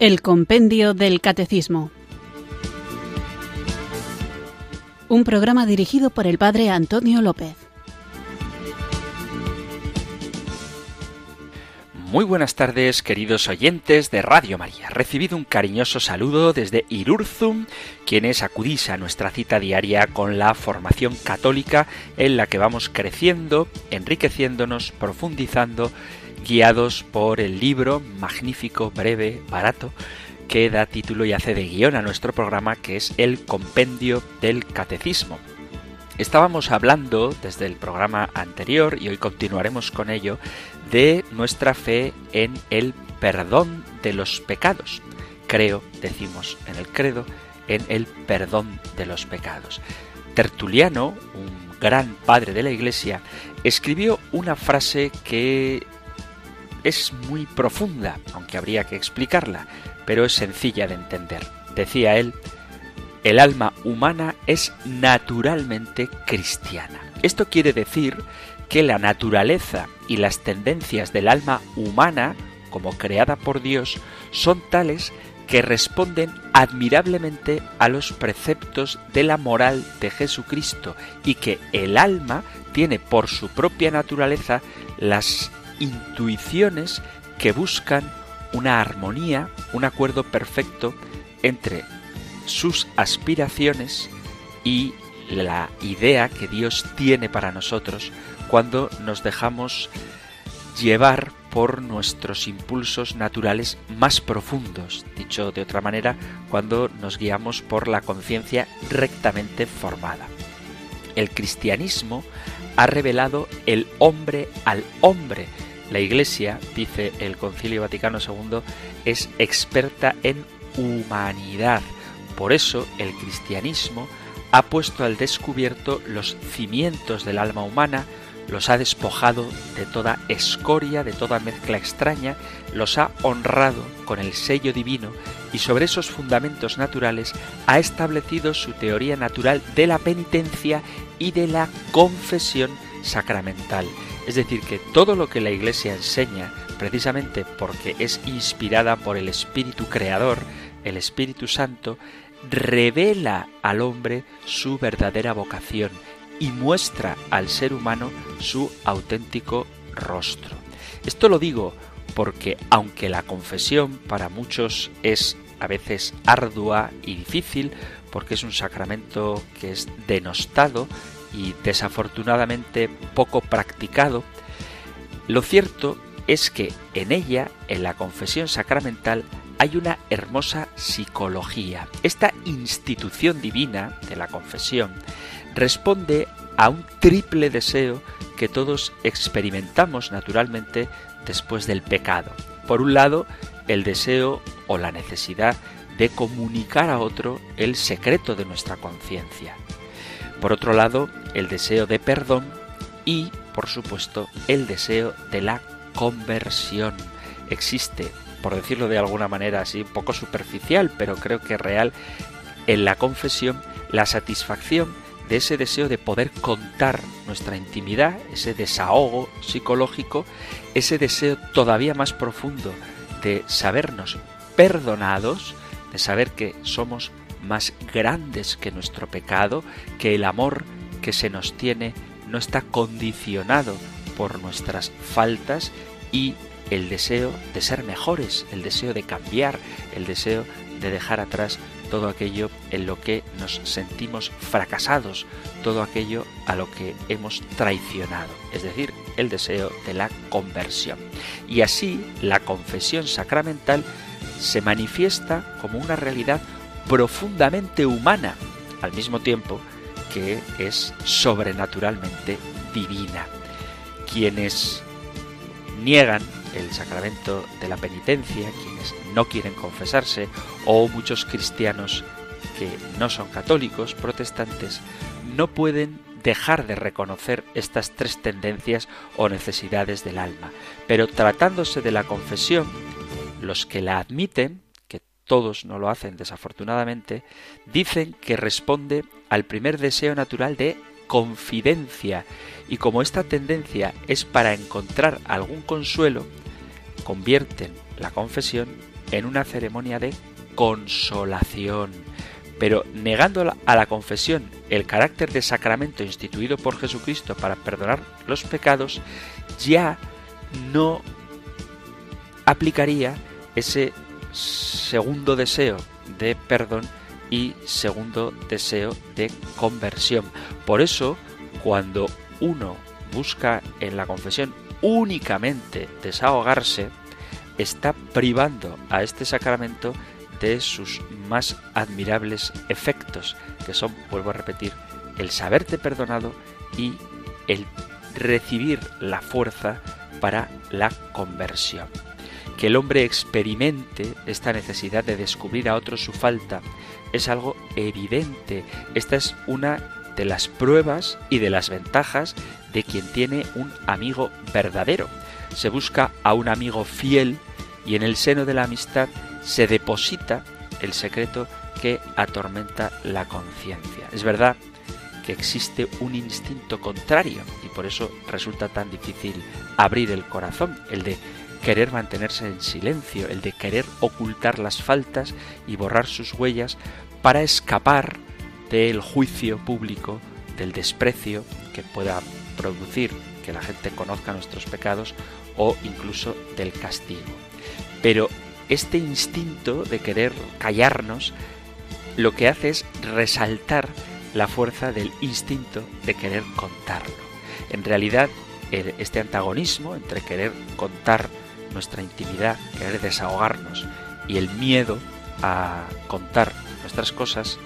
El Compendio del Catecismo. Un programa dirigido por el Padre Antonio López. Muy buenas tardes, queridos oyentes de Radio María. Recibido un cariñoso saludo desde Irurzum, quienes acudís a nuestra cita diaria con la formación católica en la que vamos creciendo, enriqueciéndonos, profundizando, guiados por el libro magnífico, breve, barato, que da título y hace de guión a nuestro programa, que es El Compendio del Catecismo. Estábamos hablando desde el programa anterior, y hoy continuaremos con ello, de nuestra fe en el perdón de los pecados. Creo, decimos en el credo, en el perdón de los pecados. Tertuliano, un gran padre de la Iglesia, escribió una frase que es muy profunda, aunque habría que explicarla, pero es sencilla de entender. Decía él: el alma humana es naturalmente cristiana. Esto quiere decir que la naturaleza y las tendencias del alma humana, como creada por Dios, son tales que responden admirablemente a los preceptos de la moral de Jesucristo, y que el alma tiene por su propia naturaleza las intuiciones que buscan una armonía, un acuerdo perfecto entre sus aspiraciones y la idea que Dios tiene para nosotros cuando nos dejamos llevar por nuestros impulsos naturales más profundos, dicho de otra manera, cuando nos guiamos por la conciencia rectamente formada. El cristianismo ha revelado el hombre al hombre. La Iglesia, dice el Concilio Vaticano II, es experta en humanidad. Por eso el cristianismo ha puesto al descubierto los cimientos del alma humana, los ha despojado de toda escoria, de toda mezcla extraña, los ha honrado con el sello divino, y sobre esos fundamentos naturales ha establecido su teoría natural de la penitencia y de la confesión sacramental. Es decir, que todo lo que la Iglesia enseña, precisamente porque es inspirada por el Espíritu Creador, el Espíritu Santo, revela al hombre su verdadera vocación y muestra al ser humano su auténtico rostro. Esto lo digo porque, aunque la confesión para muchos es a veces ardua y difícil, porque es un sacramento que es denostado y desafortunadamente poco practicado, lo cierto es que en ella, en la confesión sacramental, hay una hermosa psicología. Esta institución divina de la confesión responde a un triple deseo que todos experimentamos naturalmente después del pecado. Por un lado, el deseo o la necesidad de comunicar a otro el secreto de nuestra conciencia. Por otro lado, el deseo de perdón y, por supuesto, el deseo de la conversión. Existe, por decirlo de alguna manera así, un poco superficial, pero creo que real, en la confesión, la satisfacción de ese deseo de poder contar nuestra intimidad, ese desahogo psicológico, ese deseo todavía más profundo de sabernos perdonados, de saber que somos más grandes que nuestro pecado, que el amor que se nos tiene no está condicionado por nuestras faltas, y el deseo de ser mejores, el deseo de cambiar, el deseo de dejar atrás todo aquello en lo que nos sentimos fracasados, todo aquello a lo que hemos traicionado, es decir, el deseo de la conversión. Y así la confesión sacramental se manifiesta como una realidad profundamente humana, al mismo tiempo que es sobrenaturalmente divina. Quienes niegan el sacramento de la penitencia, quienes no quieren confesarse, o muchos cristianos que no son católicos, protestantes, no pueden dejar de reconocer estas tres tendencias o necesidades del alma. Pero tratándose de la confesión, los que la admiten, que todos no lo hacen desafortunadamente, dicen que responde al primer deseo natural de confidencia, y como esta tendencia es para encontrar algún consuelo, convierten la confesión en una ceremonia de consolación, pero negando a la confesión el carácter de sacramento instituido por Jesucristo para perdonar los pecados, ya no aplicaría ese segundo deseo de perdón y segundo deseo de conversión. Por eso, cuando uno busca en la confesión únicamente desahogarse, está privando a este sacramento de sus más admirables efectos, que son, vuelvo a repetir, el saberte perdonado y el recibir la fuerza para la conversión. Que el hombre experimente esta necesidad de descubrir a otros su falta es algo evidente. Esta es una de las pruebas y de las ventajas de quien tiene un amigo verdadero. Se busca a un amigo fiel y en el seno de la amistad se deposita el secreto que atormenta la conciencia. Es verdad que existe un instinto contrario y por eso resulta tan difícil abrir el corazón, el de querer mantenerse en silencio, el de querer ocultar las faltas y borrar sus huellas para escapar del juicio público, del desprecio que pueda producir que la gente conozca nuestros pecados o incluso del castigo. Pero este instinto de querer callarnos lo que hace es resaltar la fuerza del instinto de querer contarlo. En realidad, este antagonismo entre querer contar nuestra intimidad, querer desahogarnos, y el miedo a contar nuestras cosas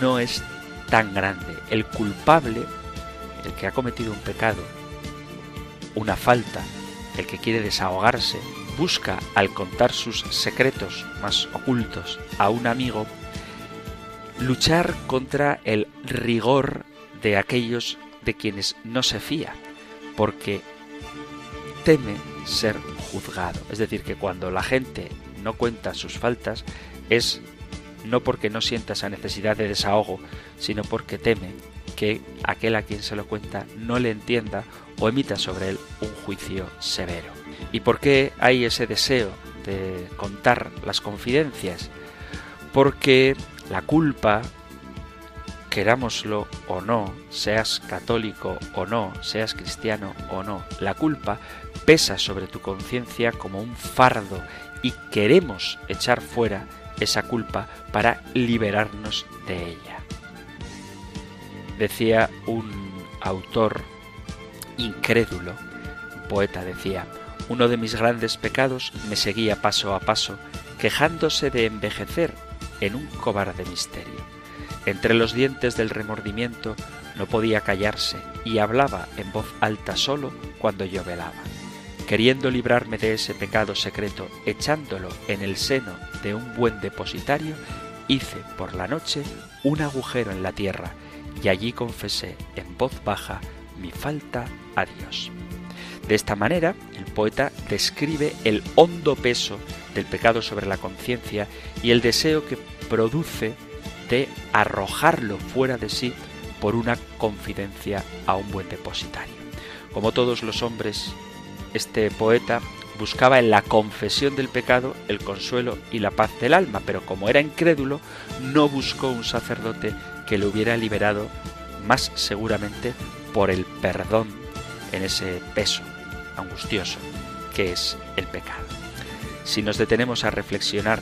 no es tan grande. El culpable, el que ha cometido un pecado, una falta, el que quiere desahogarse, busca al contar sus secretos más ocultos a un amigo, luchar contra el rigor de aquellos de quienes no se fía, porque teme ser juzgado. Es decir, que cuando la gente no cuenta sus faltas es no porque no sienta esa necesidad de desahogo, sino porque teme que aquel a quien se lo cuenta no le entienda o emita sobre él un juicio severo. ¿Y por qué hay ese deseo de contar las confidencias? Porque la culpa, querámoslo o no, seas católico o no, seas cristiano o no, la culpa pesa sobre tu conciencia como un fardo y queremos echar fuera esa culpa para liberarnos de ella. Decía un autor incrédulo, un poeta, decía: uno de mis grandes pecados me seguía paso a paso, quejándose de envejecer en un cobarde misterio. Entre los dientes del remordimiento no podía callarse y hablaba en voz alta solo cuando yo velaba. Queriendo librarme de ese pecado secreto, echándolo en el seno de un buen depositario, hice por la noche un agujero en la tierra y allí confesé en voz baja mi falta a Dios. De esta manera, el poeta describe el hondo peso del pecado sobre la conciencia y el deseo que produce de arrojarlo fuera de sí por una confidencia a un buen depositario. Como todos los hombres, este poeta buscaba en la confesión del pecado el consuelo y la paz del alma, pero como era incrédulo, no buscó un sacerdote que lo hubiera liberado, más seguramente por el perdón en ese peso angustioso que es el pecado. Si nos detenemos a reflexionar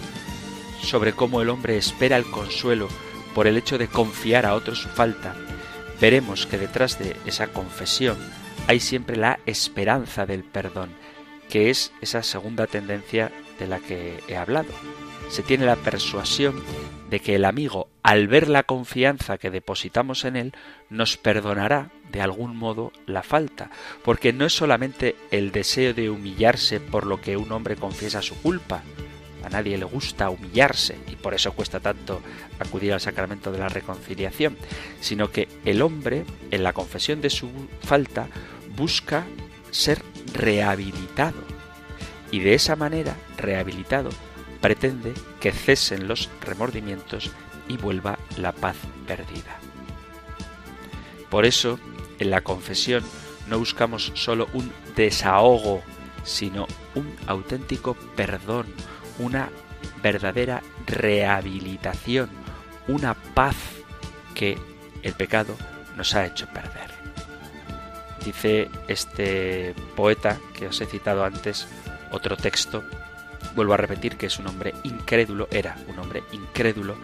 sobre cómo el hombre espera el consuelo por el hecho de confiar a otros su falta, veremos que detrás de esa confesión hay siempre la esperanza del perdón, que es esa segunda tendencia de la que he hablado. Se tiene la persuasión de que el amigo, al ver la confianza que depositamos en él, nos perdonará de algún modo la falta, porque no es solamente el deseo de humillarse por lo que un hombre confiesa su culpa. A nadie le gusta humillarse y por eso cuesta tanto acudir al sacramento de la reconciliación, sino que el hombre, en la confesión de su falta, busca ser rehabilitado y de esa manera, rehabilitado, pretende que cesen los remordimientos y vuelva la paz perdida. Por eso, en la confesión no buscamos solo un desahogo, sino un auténtico perdón, una verdadera rehabilitación, una paz que el pecado nos ha hecho perder. Dice este poeta que os he citado antes, otro texto, vuelvo a repetir que es un hombre incrédulo, era un hombre incrédulo,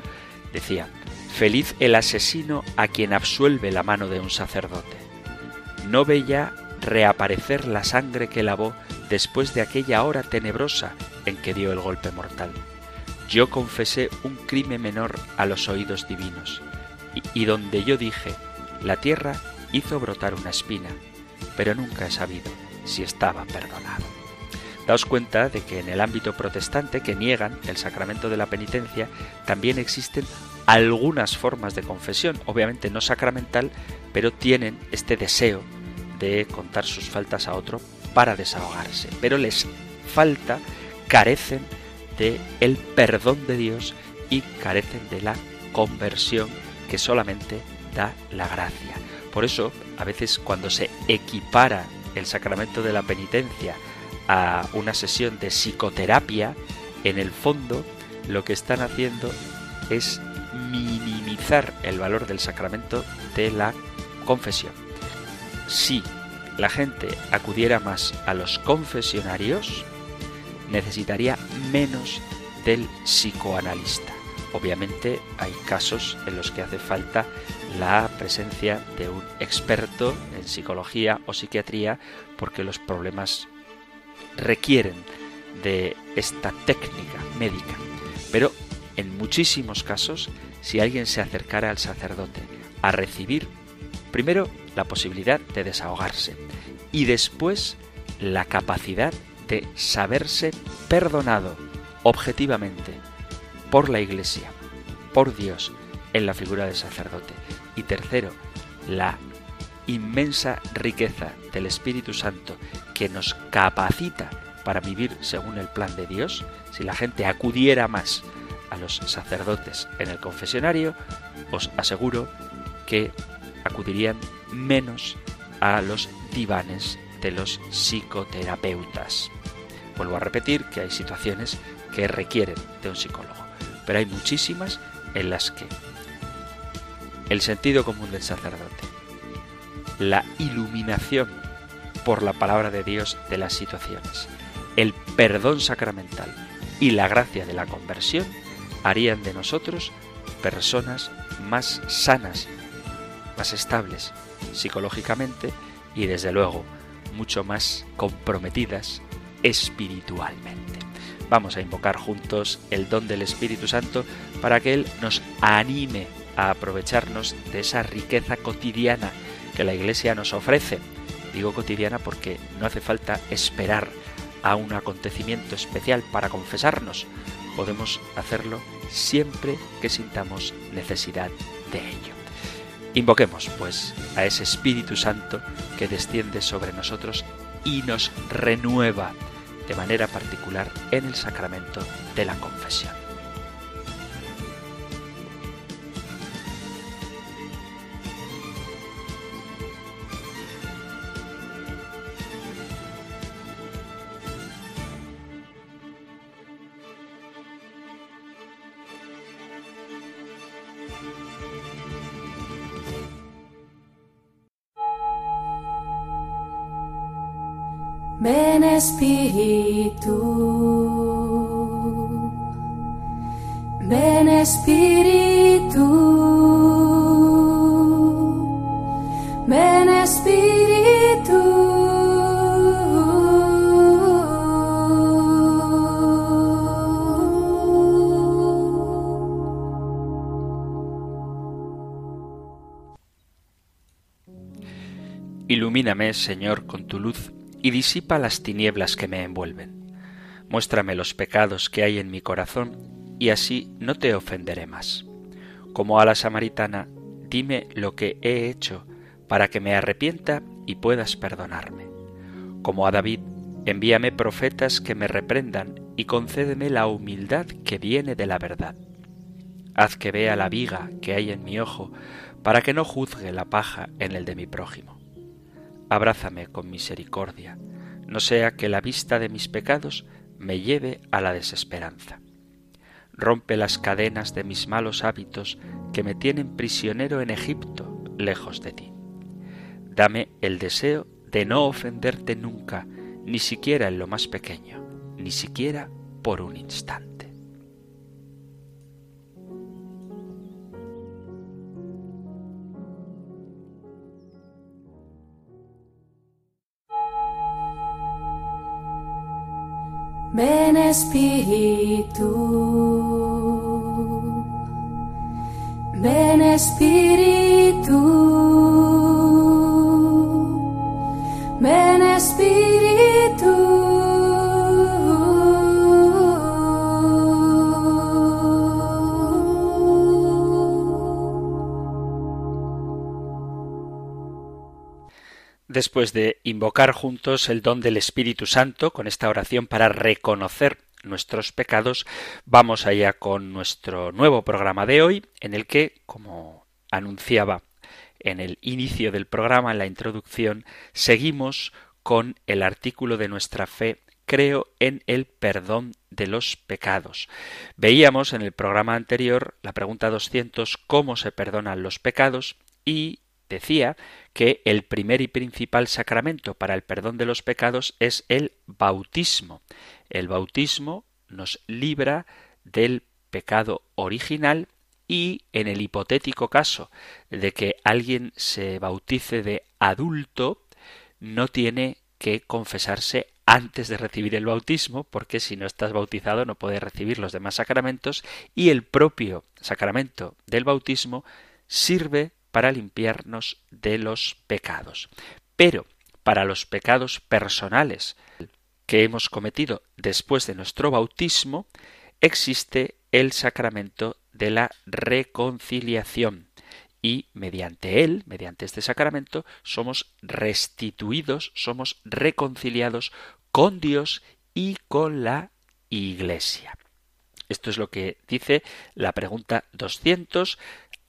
decía: feliz el asesino a quien absuelve la mano de un sacerdote. No ve ya reaparecer la sangre que lavó después de aquella hora tenebrosa en que dio el golpe mortal. Yo confesé un crimen menor a los oídos divinos, y donde yo dije, la tierra hizo brotar una espina, pero nunca he sabido si estaba perdonado. Daos cuenta de que en el ámbito protestante, que niegan el sacramento de la penitencia, también existen algunas formas de confesión, obviamente no sacramental, pero tienen este deseo de contar sus faltas a otro para desahogarse, pero les falta, carecen de el perdón de Dios y carecen de la conversión que solamente da la gracia. Por eso, a veces cuando se equipara el sacramento de la penitencia a una sesión de psicoterapia, en el fondo lo que están haciendo es minimizar el valor del sacramento de la confesión. Si la gente acudiera más a los confesionarios, necesitaría menos del psicoanalista. Obviamente hay casos en los que hace falta la presencia de un experto en psicología o psiquiatría porque los problemas requieren de esta técnica médica. Pero en muchísimos casos, si alguien se acercara al sacerdote a recibir primero la posibilidad de desahogarse y después la capacidad de saberse perdonado objetivamente por la Iglesia, por Dios, en la figura del sacerdote. Y tercero, la inmensa riqueza del Espíritu Santo que nos capacita para vivir según el plan de Dios. Si la gente acudiera más a los sacerdotes en el confesionario, os aseguro que acudirían menos a los divanes de los psicoterapeutas. Vuelvo a repetir que hay situaciones que requieren de un psicólogo, pero hay muchísimas en las que el sentido común del sacerdote, la iluminación por la palabra de Dios de las situaciones, el perdón sacramental y la gracia de la conversión harían de nosotros personas más sanas, más estables psicológicamente y desde luego mucho más comprometidas espiritualmente. Vamos a invocar juntos el don del Espíritu Santo para que Él nos anime a aprovecharnos de esa riqueza cotidiana que la Iglesia nos ofrece. Digo cotidiana porque no hace falta esperar a un acontecimiento especial para confesarnos. Podemos hacerlo siempre que sintamos necesidad de ello. Invoquemos, pues, a ese Espíritu Santo que desciende sobre nosotros y nos renueva de manera particular en el sacramento de la confesión. Ven Espíritu, ven Espíritu, ven Espíritu, ilumíname, Señor, con tu luz y disipa las tinieblas que me envuelven. Muéstrame los pecados que hay en mi corazón, y así no te ofenderé más. Como a la samaritana, dime lo que he hecho, para que me arrepienta y puedas perdonarme. Como a David, envíame profetas que me reprendan, y concédeme la humildad que viene de la verdad. Haz que vea la viga que hay en mi ojo, para que no juzgue la paja en el de mi prójimo. Abrázame con misericordia, no sea que la vista de mis pecados me lleve a la desesperanza. Rompe las cadenas de mis malos hábitos que me tienen prisionero en Egipto, lejos de ti. Dame el deseo de no ofenderte nunca, ni siquiera en lo más pequeño, ni siquiera por un instante. Ven Espíritu, ven Espíritu, ven Espíritu, después de invocar juntos el don del Espíritu Santo con esta oración para reconocer nuestros pecados, vamos allá con nuestro nuevo programa de hoy, en el que, como anunciaba en el inicio del programa, en la introducción, seguimos con el artículo de nuestra fe: creo en el perdón de los pecados. Veíamos en el programa anterior la pregunta 200, ¿cómo se perdonan los pecados? Y decía que el primer y principal sacramento para el perdón de los pecados es el bautismo. El bautismo nos libra del pecado original, y en el hipotético caso de que alguien se bautice de adulto, no tiene que confesarse antes de recibir el bautismo, porque si no estás bautizado no puedes recibir los demás sacramentos, y el propio sacramento del bautismo sirve para limpiarnos de los pecados. Pero para los pecados personales que hemos cometido después de nuestro bautismo, existe el sacramento de la reconciliación, y mediante él, mediante este sacramento, somos restituidos, somos reconciliados con Dios y con la Iglesia. Esto es lo que dice la pregunta 200.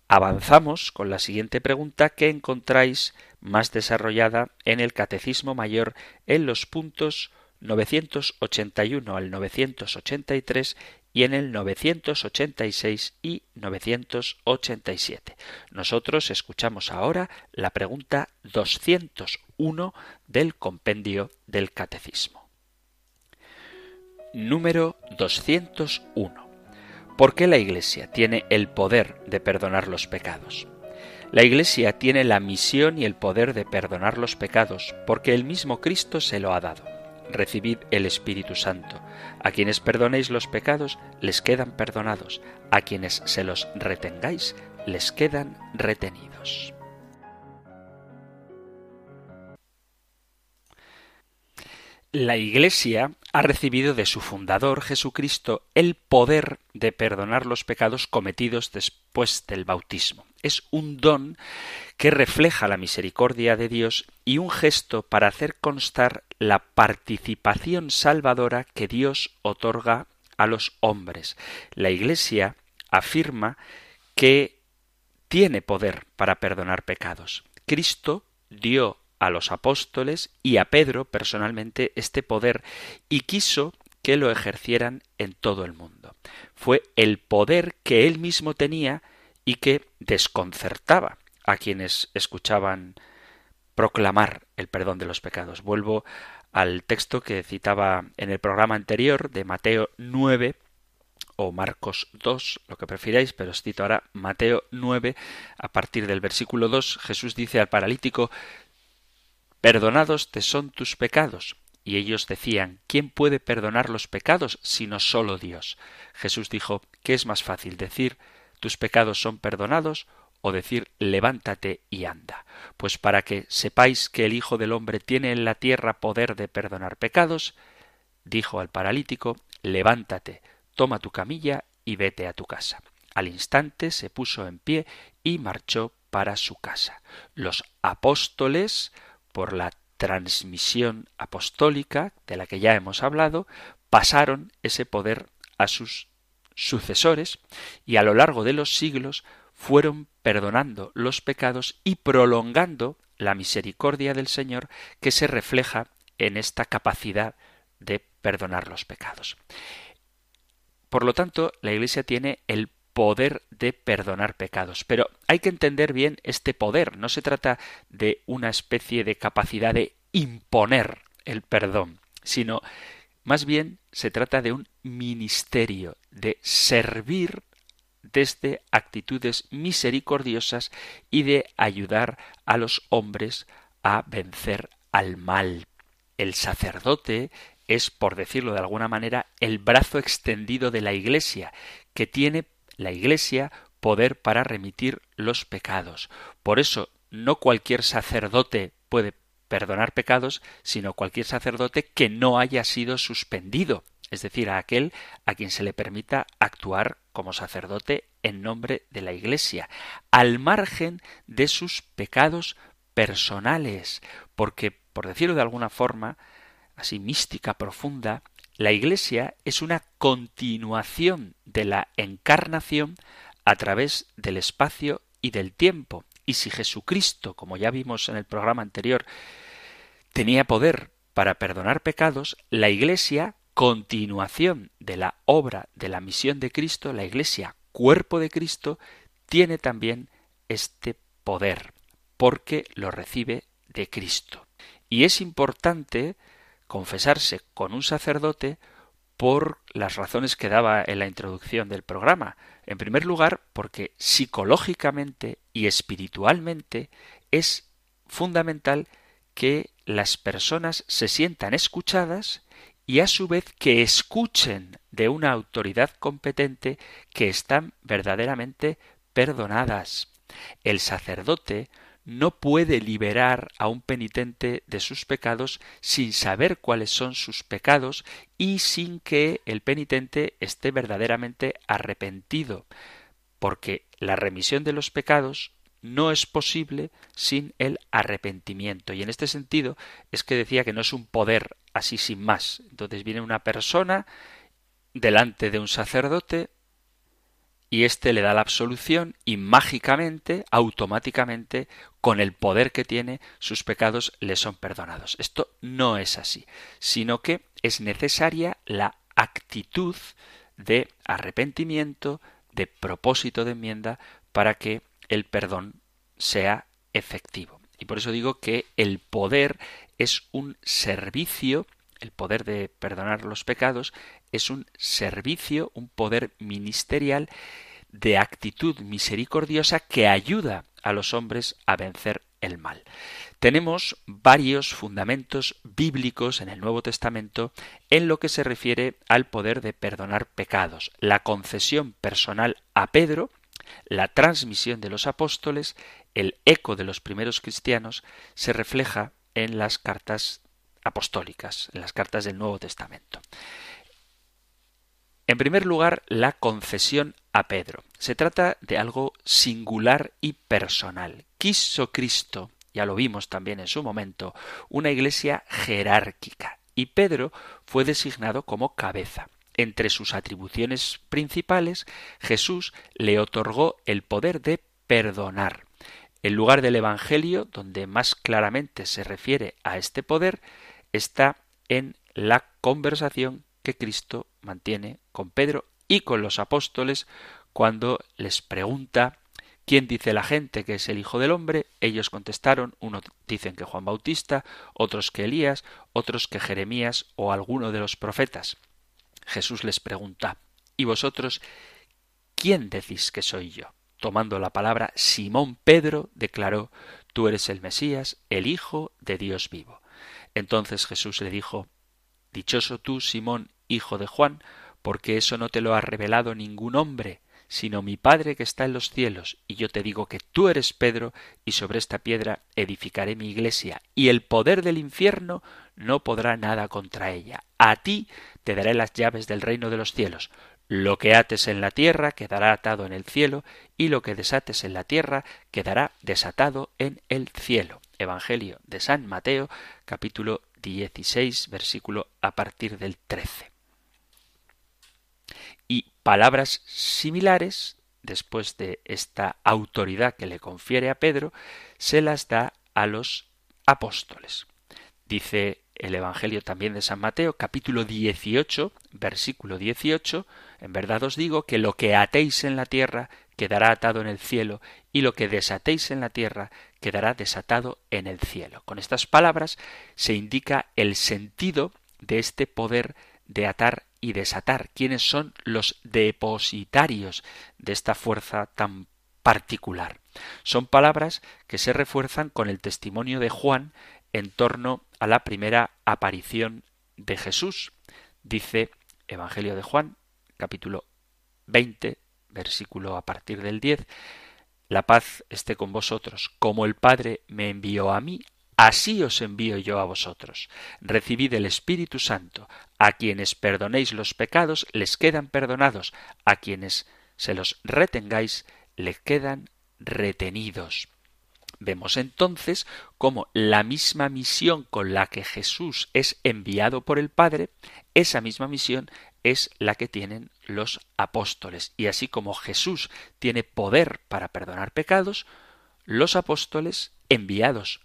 Avanzamos con la siguiente pregunta, que encontráis más desarrollada en el Catecismo Mayor en los puntos 981 al 983 y en el 986 y 987. Nosotros escuchamos ahora la pregunta 201 del Compendio del Catecismo. Número 201. ¿Por qué la Iglesia tiene el poder de perdonar los pecados? La Iglesia tiene la misión y el poder de perdonar los pecados porque el mismo Cristo se lo ha dado. Recibid el Espíritu Santo. A quienes perdonéis los pecados, les quedan perdonados. A quienes se los retengáis, les quedan retenidos. La Iglesia ha recibido de su fundador, Jesucristo, el poder de perdonar los pecados cometidos después del bautismo. Es un don que refleja la misericordia de Dios y un gesto para hacer constar la participación salvadora que Dios otorga a los hombres. La Iglesia afirma que tiene poder para perdonar pecados. Cristo dio a los apóstoles y a Pedro personalmente este poder, y quiso que lo ejercieran en todo el mundo. Fue el poder que él mismo tenía y que desconcertaba a quienes escuchaban proclamar el perdón de los pecados. Vuelvo al texto que citaba en el programa anterior de Mateo 9 o Marcos 2, lo que prefiráis, pero os cito ahora Mateo 9, a partir del versículo 2, Jesús dice al paralítico: «Perdonados te son tus pecados». Y ellos decían: «¿Quién puede perdonar los pecados sino solo Dios?». Jesús dijo: «¿Qué es más fácil decir: tus pecados son perdonados, o decir: levántate y anda? Pues para que sepáis que el Hijo del Hombre tiene en la tierra poder de perdonar pecados», dijo al paralítico: «Levántate, toma tu camilla y vete a tu casa». Al instante se puso en pie y marchó para su casa. Los apóstoles, por la transmisión apostólica de la que ya hemos hablado, pasaron ese poder a sus sucesores, y a lo largo de los siglos fueron perdonando los pecados y prolongando la misericordia del Señor, que se refleja en esta capacidad de perdonar los pecados. Por lo tanto, la Iglesia tiene el poder de perdonar pecados. Pero hay que entender bien este poder. No se trata de una especie de capacidad de imponer el perdón, sino más bien se trata de un ministerio, de servir desde actitudes misericordiosas y de ayudar a los hombres a vencer al mal. El sacerdote es, por decirlo de alguna manera, el brazo extendido de la Iglesia, que tiene la Iglesia poder para remitir los pecados. Por eso, no cualquier sacerdote puede perdonar pecados, sino cualquier sacerdote que no haya sido suspendido, es decir, a aquel a quien se le permita actuar como sacerdote en nombre de la Iglesia, al margen de sus pecados personales, porque, por decirlo de alguna forma, así mística, profunda, la Iglesia es una continuación de la encarnación a través del espacio y del tiempo. Y si Jesucristo, como ya vimos en el programa anterior, tenía poder para perdonar pecados, la Iglesia, continuación de la obra de la misión de Cristo, la Iglesia, cuerpo de Cristo, tiene también este poder, porque lo recibe de Cristo. Y es importante confesarse con un sacerdote por las razones que daba en la introducción del programa. En primer lugar, porque psicológicamente y espiritualmente es fundamental que las personas se sientan escuchadas y a su vez que escuchen de una autoridad competente que están verdaderamente perdonadas. El sacerdote no puede liberar a un penitente de sus pecados sin saber cuáles son sus pecados y sin que el penitente esté verdaderamente arrepentido, porque la remisión de los pecados no es posible sin el arrepentimiento. Y en este sentido es que decía que no es un poder así sin más. Entonces viene una persona delante de un sacerdote y éste le da la absolución y mágicamente, automáticamente, con el poder que tiene, sus pecados le son perdonados. Esto no es así, sino que es necesaria la actitud de arrepentimiento, de propósito de enmienda, para que el perdón sea efectivo. Y por eso digo que el poder es un servicio. El poder de perdonar los pecados es un servicio, un poder ministerial de actitud misericordiosa que ayuda a los hombres a vencer el mal. Tenemos varios fundamentos bíblicos en el Nuevo Testamento en lo que se refiere al poder de perdonar pecados: la concesión personal a Pedro, la transmisión de los apóstoles, el eco de los primeros cristianos se refleja en las cartas apostólicas, en las cartas del Nuevo Testamento. En primer lugar, la concesión a Pedro. Se trata de algo singular y personal. Quiso Cristo, ya lo vimos también en su momento, una Iglesia jerárquica, y Pedro fue designado como cabeza. Entre sus atribuciones principales, Jesús le otorgó el poder de perdonar. El lugar del Evangelio donde más claramente se refiere a este poder está en la conversación que Cristo mantiene con Pedro y con los apóstoles cuando les pregunta: ¿quién dice la gente que es el Hijo del Hombre? Ellos contestaron: unos dicen que Juan Bautista, otros que Elías, otros que Jeremías o alguno de los profetas. Jesús les pregunta: ¿y vosotros quién decís que soy yo? Tomando la palabra, Simón Pedro declaró: tú eres el Mesías, el Hijo de Dios vivo. Entonces Jesús le dijo: dichoso tú, Simón, hijo de Juan, porque eso no te lo ha revelado ningún hombre, sino mi Padre que está en los cielos, y yo te digo que tú eres Pedro, y sobre esta piedra edificaré mi Iglesia, y el poder del infierno no podrá nada contra ella. A ti te daré las llaves del reino de los cielos. Lo que ates en la tierra quedará atado en el cielo, y lo que desates en la tierra quedará desatado en el cielo. Evangelio de San Mateo, capítulo 16, versículo a partir del 13. Y palabras similares, después de esta autoridad que le confiere a Pedro, se las da a los apóstoles. Dice el Evangelio también de San Mateo, capítulo 18, versículo 18, en verdad os digo que lo que atéis en la tierra quedará atado en el cielo, y lo que desatéis en la tierra quedará desatado en el cielo. Con estas palabras se indica el sentido de este poder de atar y desatar, quiénes son los depositarios de esta fuerza tan particular. Son palabras que se refuerzan con el testimonio de Juan en torno a la primera aparición de Jesús. Dice Evangelio de Juan, capítulo 20, versículo a partir del 10, «La paz esté con vosotros, como el Padre me envió a mí, así os envío yo a vosotros. Recibid el Espíritu Santo. A quienes perdonéis los pecados, les quedan perdonados. A quienes se los retengáis, les quedan retenidos». Vemos entonces cómo la misma misión con la que Jesús es enviado por el Padre, esa misma misión es la que tienen los apóstoles. Y así como Jesús tiene poder para perdonar pecados, los apóstoles enviados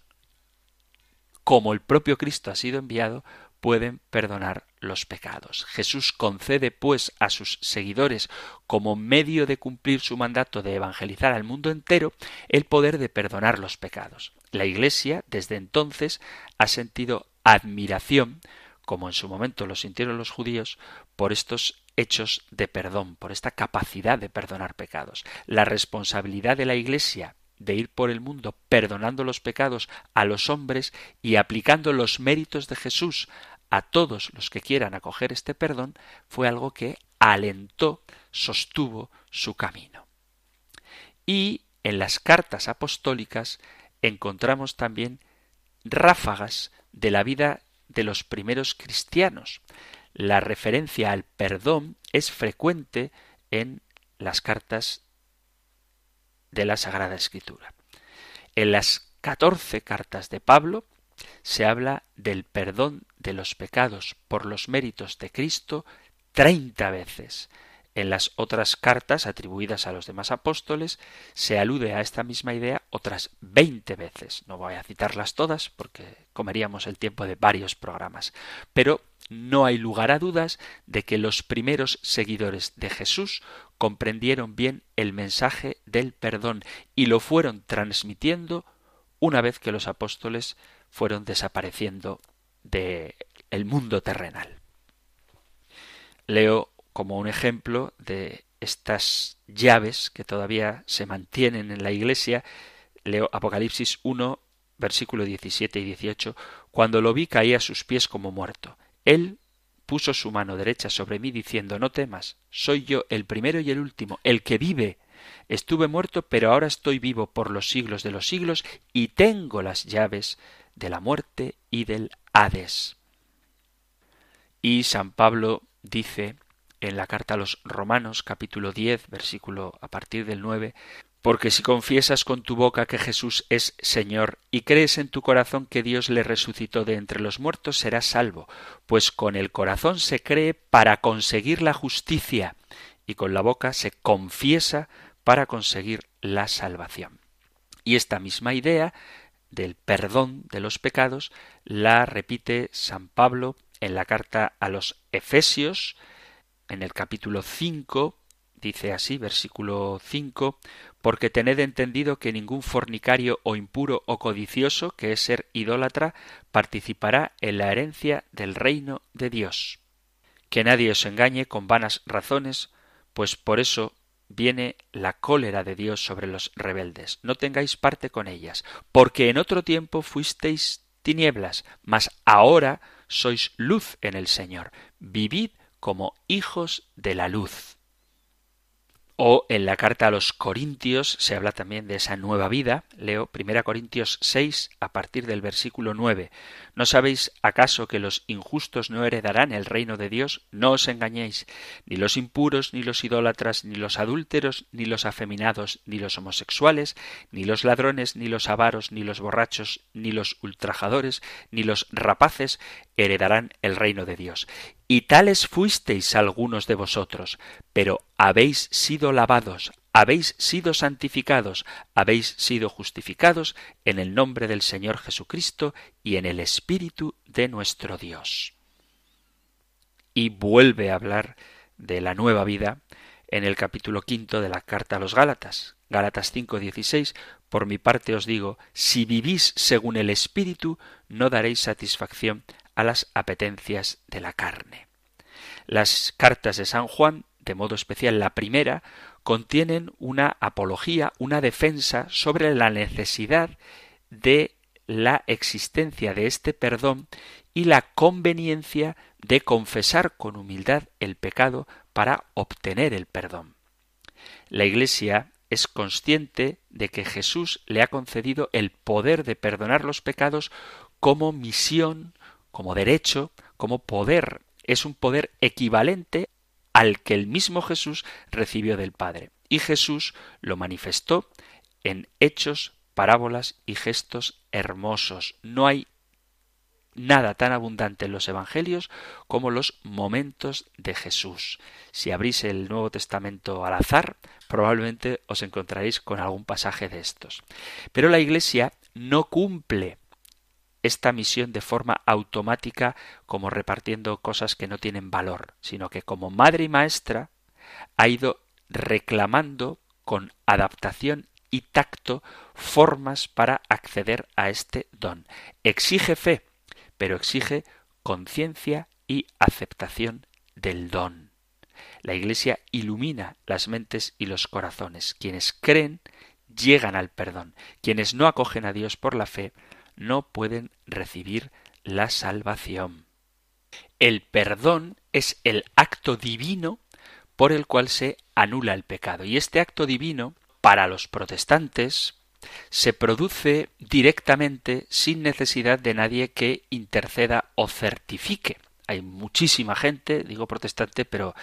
como el propio Cristo ha sido enviado, pueden perdonar los pecados. Jesús concede, pues, a sus seguidores, como medio de cumplir su mandato de evangelizar al mundo entero, el poder de perdonar los pecados. La Iglesia, desde entonces, ha sentido admiración, como en su momento lo sintieron los judíos, por estos hechos de perdón, por esta capacidad de perdonar pecados. La responsabilidad de la Iglesia de ir por el mundo perdonando los pecados a los hombres y aplicando los méritos de Jesús a todos los que quieran acoger este perdón, fue algo que alentó, sostuvo su camino. Y en las cartas apostólicas encontramos también ráfagas de la vida de los primeros cristianos. La referencia al perdón es frecuente en las cartas de la Sagrada Escritura. En las 14 cartas de Pablo se habla del perdón de los pecados por los méritos de Cristo 30 veces. En las otras cartas atribuidas a los demás apóstoles se alude a esta misma idea otras 20 veces. No voy a citarlas todas porque comeríamos el tiempo de varios programas, pero no hay lugar a dudas de que los primeros seguidores de Jesús comprendieron bien el mensaje del perdón y lo fueron transmitiendo una vez que los apóstoles fueron desapareciendo del mundo terrenal. Leo como un ejemplo de estas llaves que todavía se mantienen en la Iglesia, leo Apocalipsis 1, versículo 17 y 18, «Cuando lo vi caí a sus pies como muerto». Él puso su mano derecha sobre mí diciendo, no temas, soy yo el primero y el último, el que vive. Estuve muerto, pero ahora estoy vivo por los siglos de los siglos y tengo las llaves de la muerte y del Hades. Y San Pablo dice en la carta a los Romanos, capítulo 10, versículo a partir del 9, porque si confiesas con tu boca que Jesús es Señor y crees en tu corazón que Dios le resucitó de entre los muertos, serás salvo, pues con el corazón se cree para conseguir la justicia y con la boca se confiesa para conseguir la salvación. Y esta misma idea del perdón de los pecados la repite San Pablo en la carta a los Efesios, en el capítulo 5, dice así, versículo 5, «Porque tened entendido que ningún fornicario o impuro o codicioso, que es ser idólatra, participará en la herencia del reino de Dios. Que nadie os engañe con vanas razones, pues por eso viene la cólera de Dios sobre los rebeldes. No tengáis parte con ellas, porque en otro tiempo fuisteis tinieblas, mas ahora sois luz en el Señor. Vivid como hijos de la luz». O en la carta a los Corintios se habla también de esa nueva vida. Leo 1 Corintios 6 a partir del versículo 9. ¿No sabéis acaso que los injustos no heredarán el reino de Dios? No os engañéis, ni los impuros, ni los idólatras, ni los adúlteros, ni los afeminados, ni los homosexuales, ni los ladrones, ni los avaros, ni los borrachos, ni los ultrajadores, ni los rapaces heredarán el reino de Dios. Y tales fuisteis algunos de vosotros, pero habéis sido lavados, habéis sido santificados, habéis sido justificados en el nombre del Señor Jesucristo y en el Espíritu de nuestro Dios. Y vuelve a hablar de la nueva vida en el capítulo 5 de la Carta a los Gálatas, Gálatas 5:16, por mi parte os digo, si vivís según el Espíritu, no daréis satisfacción a las apetencias de la carne. Las cartas de San Juan, de modo especial la primera, contienen una apología, una defensa sobre la necesidad de la existencia de este perdón y la conveniencia de confesar con humildad el pecado para obtener el perdón. La Iglesia es consciente de que Jesús le ha concedido el poder de perdonar los pecados como misión, como derecho, como poder. Es un poder equivalente al que el mismo Jesús recibió del Padre. Y Jesús lo manifestó en hechos, parábolas y gestos hermosos. No hay nada tan abundante en los evangelios como los momentos de Jesús. Si abrís el Nuevo Testamento al azar, probablemente os encontraréis con algún pasaje de estos. Pero la Iglesia no cumple esta misión de forma automática, como repartiendo cosas que no tienen valor, sino que como madre y maestra ha ido reclamando con adaptación y tacto formas para acceder a este don. Exige fe, pero exige conciencia y aceptación del don. La Iglesia ilumina las mentes y los corazones. Quienes creen llegan al perdón. Quienes no acogen a Dios por la fe no pueden recibir la salvación. El perdón es el acto divino por el cual se anula el pecado. Y este acto divino, para los protestantes, se produce directamente sin necesidad de nadie que interceda o certifique. Hay muchísima gente, digo protestante, pero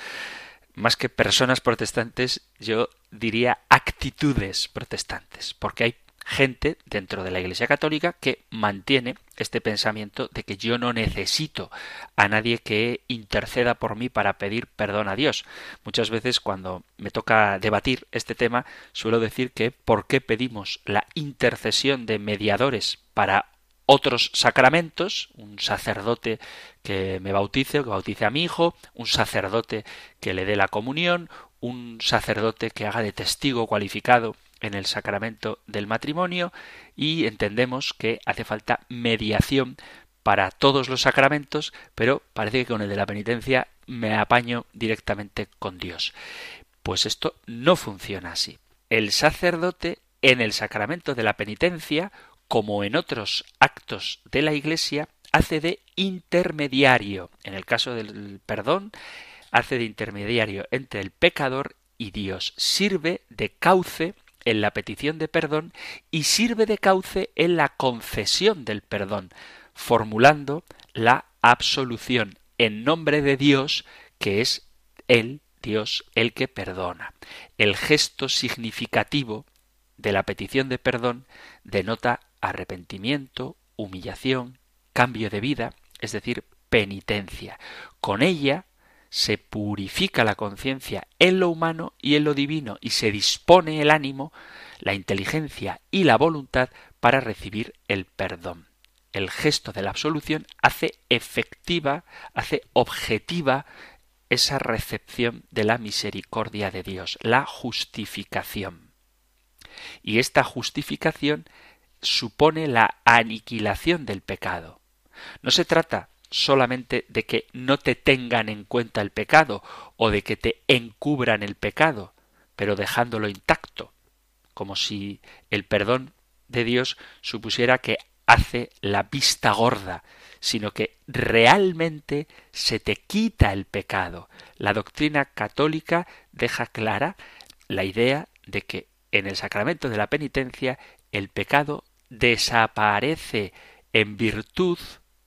más que personas protestantes, yo diría actitudes protestantes, porque hay gente dentro de la Iglesia Católica que mantiene este pensamiento de que yo no necesito a nadie que interceda por mí para pedir perdón a Dios. Muchas veces cuando me toca debatir este tema suelo decir que ¿por qué pedimos la intercesión de mediadores para otros sacramentos? Un sacerdote que me bautice o que bautice a mi hijo, un sacerdote que le dé la comunión, un sacerdote que haga de testigo cualificado en el sacramento del matrimonio, y entendemos que hace falta mediación para todos los sacramentos, pero parece que con el de la penitencia me apaño directamente con Dios. Pues esto no funciona así. El sacerdote en el sacramento de la penitencia, como en otros actos de la Iglesia, hace de intermediario. En el caso del perdón, hace de intermediario entre el pecador y Dios. Sirve de cauce en la petición de perdón y sirve de cauce en la concesión del perdón, formulando la absolución en nombre de Dios, que es Él, Dios, el que perdona. El gesto significativo de la petición de perdón denota arrepentimiento, humillación, cambio de vida, es decir, penitencia. Con ella se purifica la conciencia en lo humano y en lo divino, y se dispone el ánimo, la inteligencia y la voluntad para recibir el perdón. El gesto de la absolución hace efectiva, hace objetiva esa recepción de la misericordia de Dios, la justificación. Y esta justificación supone la aniquilación del pecado. No se trata solamente de que no te tengan en cuenta el pecado o de que te encubran el pecado, pero dejándolo intacto, como si el perdón de Dios supusiera que hace la vista gorda, sino que realmente se te quita el pecado. La doctrina católica deja clara la idea de que en el sacramento de la penitencia el pecado desaparece en virtud,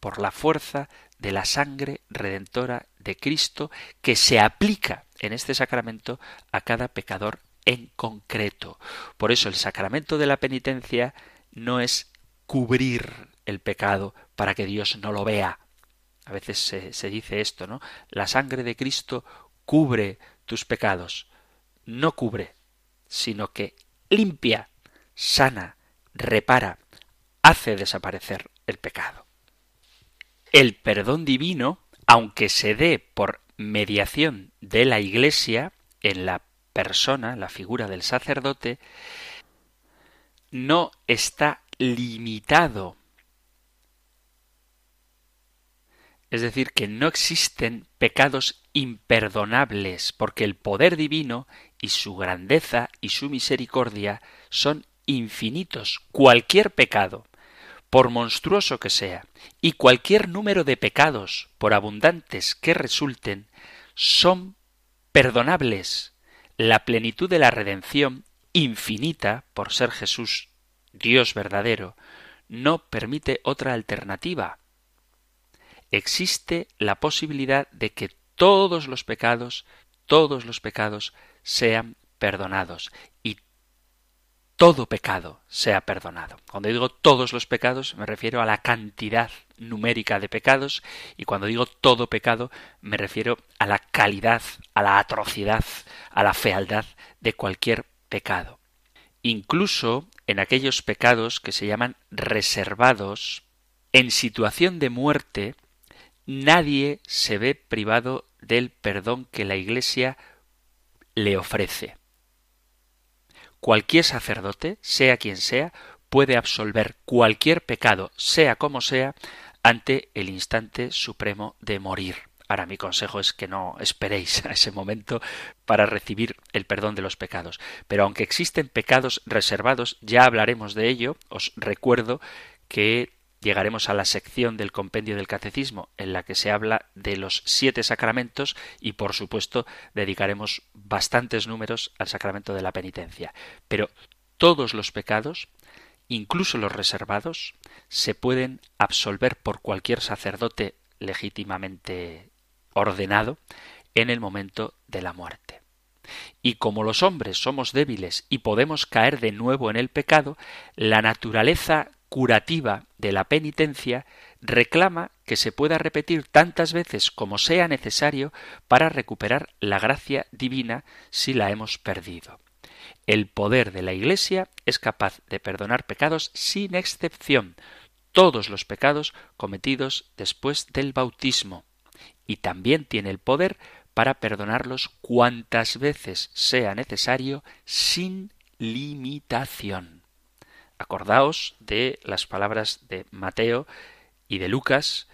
por la fuerza de la sangre redentora de Cristo, que se aplica en este sacramento a cada pecador en concreto. Por eso el sacramento de la penitencia no es cubrir el pecado para que Dios no lo vea. A veces se dice esto, ¿no? La sangre de Cristo cubre tus pecados. No cubre. sino que limpia, sana, repara, hace desaparecer el pecado. El perdón divino, aunque se dé por mediación de la Iglesia, en la persona, la figura del sacerdote, no está limitado. Es decir, que no existen pecados imperdonables, porque el poder divino y su grandeza y su misericordia son infinitos. Cualquier pecado, por monstruoso que sea, y cualquier número de pecados, por abundantes que resulten, son perdonables. La plenitud de la redención, infinita, por ser Jesús Dios verdadero, no permite otra alternativa. Existe la posibilidad de que todos los pecados sean perdonados y todo pecado sea perdonado. Cuando digo todos los pecados me refiero a la cantidad numérica de pecados y cuando digo todo pecado me refiero a la calidad, a la atrocidad, a la fealdad de cualquier pecado. Incluso en aquellos pecados que se llaman reservados, en situación de muerte, nadie se ve privado del perdón que la Iglesia le ofrece. Cualquier sacerdote, sea quien sea, puede absolver cualquier pecado, sea como sea, ante el instante supremo de morir. Ahora, mi consejo es que no esperéis a ese momento para recibir el perdón de los pecados. Pero aunque existen pecados reservados, ya hablaremos de ello. Os recuerdo que llegaremos a la sección del Compendio del Catecismo en la que se habla de los 7 sacramentos y, por supuesto, dedicaremos bastantes números al sacramento de la penitencia. Pero todos los pecados, incluso los reservados, se pueden absolver por cualquier sacerdote legítimamente ordenado en el momento de la muerte. Y como los hombres somos débiles y podemos caer de nuevo en el pecado, la naturaleza curativa de la penitencia reclama que se pueda repetir tantas veces como sea necesario para recuperar la gracia divina si la hemos perdido. El poder de la Iglesia es capaz de perdonar pecados sin excepción, todos los pecados cometidos después del bautismo, y también tiene el poder para perdonarlos cuantas veces sea necesario sin limitación. Acordaos de las palabras de Mateo y de Lucas.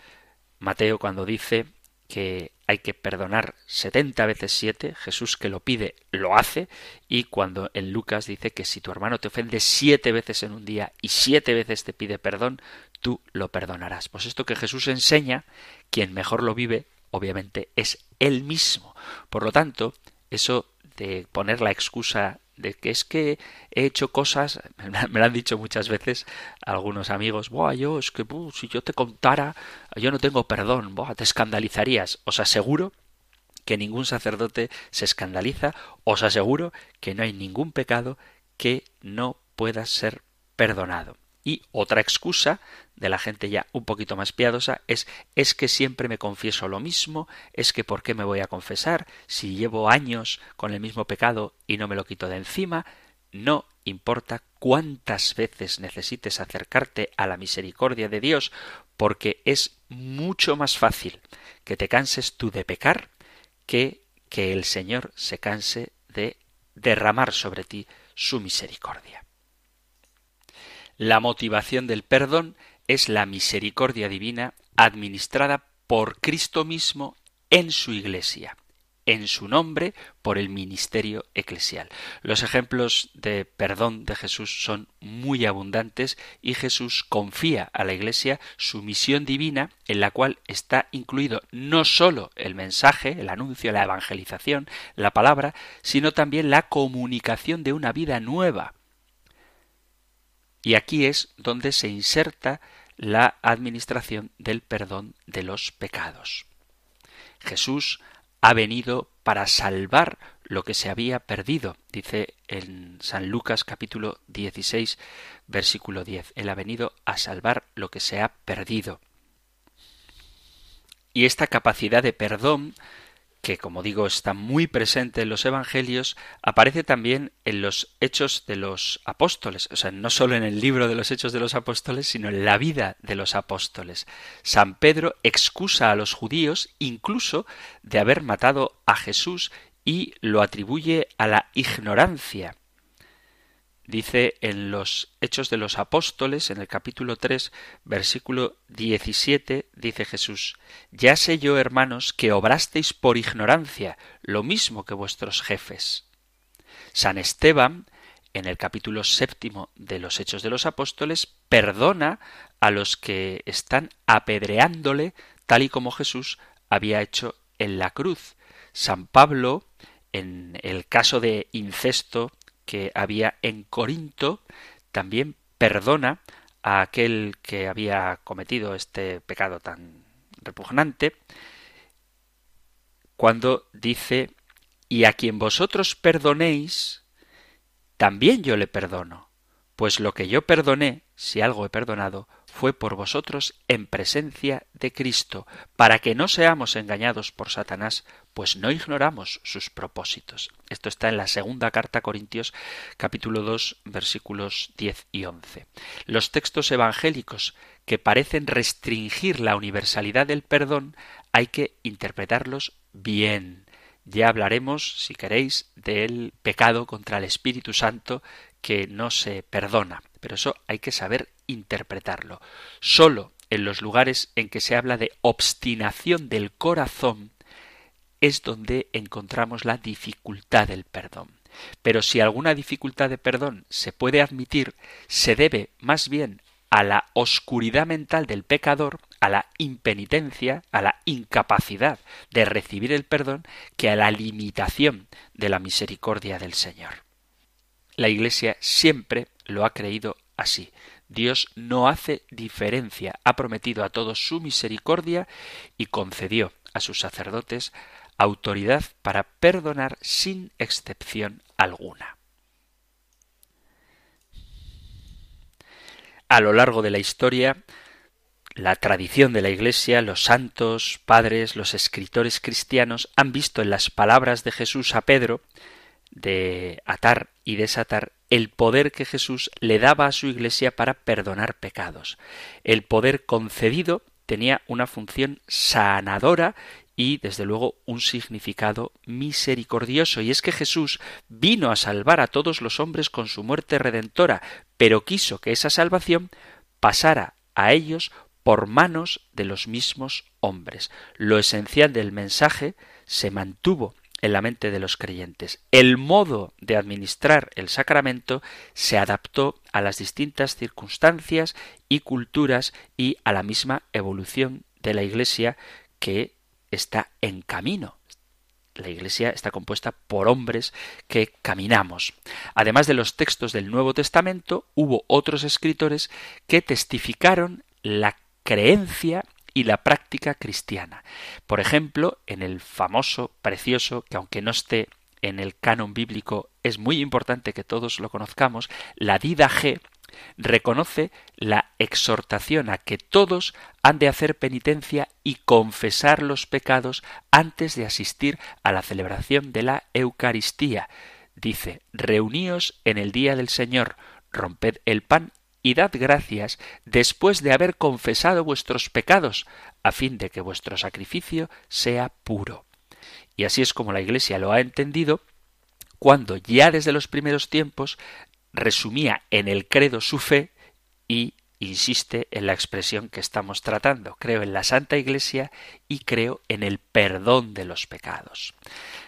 Mateo, cuando dice que hay que perdonar 70 veces 7, Jesús, que lo pide, lo hace, y cuando en Lucas dice que si tu hermano te ofende 7 veces en un día y 7 veces te pide perdón, tú lo perdonarás. Pues esto que Jesús enseña, quien mejor lo vive, obviamente, es él mismo. Por lo tanto, eso de poner la excusa de que es que he hecho cosas, me lo han dicho muchas veces algunos amigos, buah, yo es que si yo te contara, yo no tengo perdón, buah, te escandalizarías. Os aseguro que ningún sacerdote se escandaliza, os aseguro que no hay ningún pecado que no pueda ser perdonado. Y otra excusa de la gente ya un poquito más piadosa es que siempre me confieso lo mismo, es que ¿por qué me voy a confesar si llevo años con el mismo pecado y no me lo quito de encima? No importa cuántas veces necesites acercarte a la misericordia de Dios, porque es mucho más fácil que te canses tú de pecar que el Señor se canse de derramar sobre ti su misericordia. La motivación del perdón es la misericordia divina administrada por Cristo mismo en su Iglesia, en su nombre, por el ministerio eclesial. Los ejemplos de perdón de Jesús son muy abundantes y Jesús confía a la Iglesia su misión divina, en la cual está incluido no solo el mensaje, el anuncio, la evangelización, la palabra, sino también la comunicación de una vida nueva. Y aquí es donde se inserta la administración del perdón de los pecados. Jesús ha venido para salvar lo que se había perdido, dice en San Lucas capítulo 16, versículo 10. Él ha venido a salvar lo que se ha perdido. Y esta capacidad de perdón que, como digo, está muy presente en los evangelios, aparece también en los Hechos de los Apóstoles. O sea, no solo en el libro de los Hechos de los Apóstoles, sino en la vida de los apóstoles. San Pedro excusa a los judíos incluso de haber matado a Jesús y lo atribuye a la ignorancia. Dice en los Hechos de los Apóstoles, en el capítulo 3, versículo 17, dice Jesús: «Ya sé yo, hermanos, que obrasteis por ignorancia, lo mismo que vuestros jefes». San Esteban, en el capítulo 7 de los Hechos de los Apóstoles, perdona a los que están apedreándole, tal y como Jesús había hecho en la cruz. San Pablo, en el caso de incesto que había en Corinto, también perdona a aquel que había cometido este pecado tan repugnante, cuando dice: «Y a quien vosotros perdonéis, también yo le perdono, pues lo que yo perdoné, si algo he perdonado, fue por vosotros en presencia de Cristo, para que no seamos engañados por Satanás, pues no ignoramos sus propósitos». Esto está en la segunda carta a Corintios, capítulo 2, versículos 10 y 11. Los textos evangélicos que parecen restringir la universalidad del perdón hay que interpretarlos bien. Ya hablaremos, si queréis, del pecado contra el Espíritu Santo que no se perdona, pero eso hay que saber interpretarlo. Solo en los lugares en que se habla de obstinación del corazón es donde encontramos la dificultad del perdón. Pero si alguna dificultad de perdón se puede admitir, se debe más bien a la oscuridad mental del pecador, a la impenitencia, a la incapacidad de recibir el perdón, que a la limitación de la misericordia del Señor. La Iglesia siempre lo ha creído así. Dios no hace diferencia, ha prometido a todos su misericordia y concedió a sus sacerdotes autoridad para perdonar sin excepción alguna. A lo largo de la historia, la tradición de la Iglesia, los santos, padres, los escritores cristianos han visto en las palabras de Jesús a Pedro de atar y desatar el poder que Jesús le daba a su Iglesia para perdonar pecados. El poder concedido tenía una función sanadora y, desde luego, un significado misericordioso. Y es que Jesús vino a salvar a todos los hombres con su muerte redentora, pero quiso que esa salvación pasara a ellos por manos de los mismos hombres. Lo esencial del mensaje se mantuvo en la mente de los creyentes. El modo de administrar el sacramento se adaptó a las distintas circunstancias y culturas y a la misma evolución de la Iglesia, que está en camino. La Iglesia está compuesta por hombres que caminamos. Además de los textos del Nuevo Testamento, hubo otros escritores que testificaron la creencia y la práctica cristiana. Por ejemplo, en el famoso, precioso, que aunque no esté en el canon bíblico es muy importante que todos lo conozcamos, la Didaché reconoce la exhortación a que todos han de hacer penitencia y confesar los pecados antes de asistir a la celebración de la Eucaristía. Dice: «Reuníos en el día del Señor, romped el pan y dad gracias después de haber confesado vuestros pecados, a fin de que vuestro sacrificio sea puro». Y así es como la Iglesia lo ha entendido, cuando ya desde los primeros tiempos resumía en el credo su fe y insiste en la expresión que estamos tratando: creo en la Santa Iglesia y creo en el perdón de los pecados.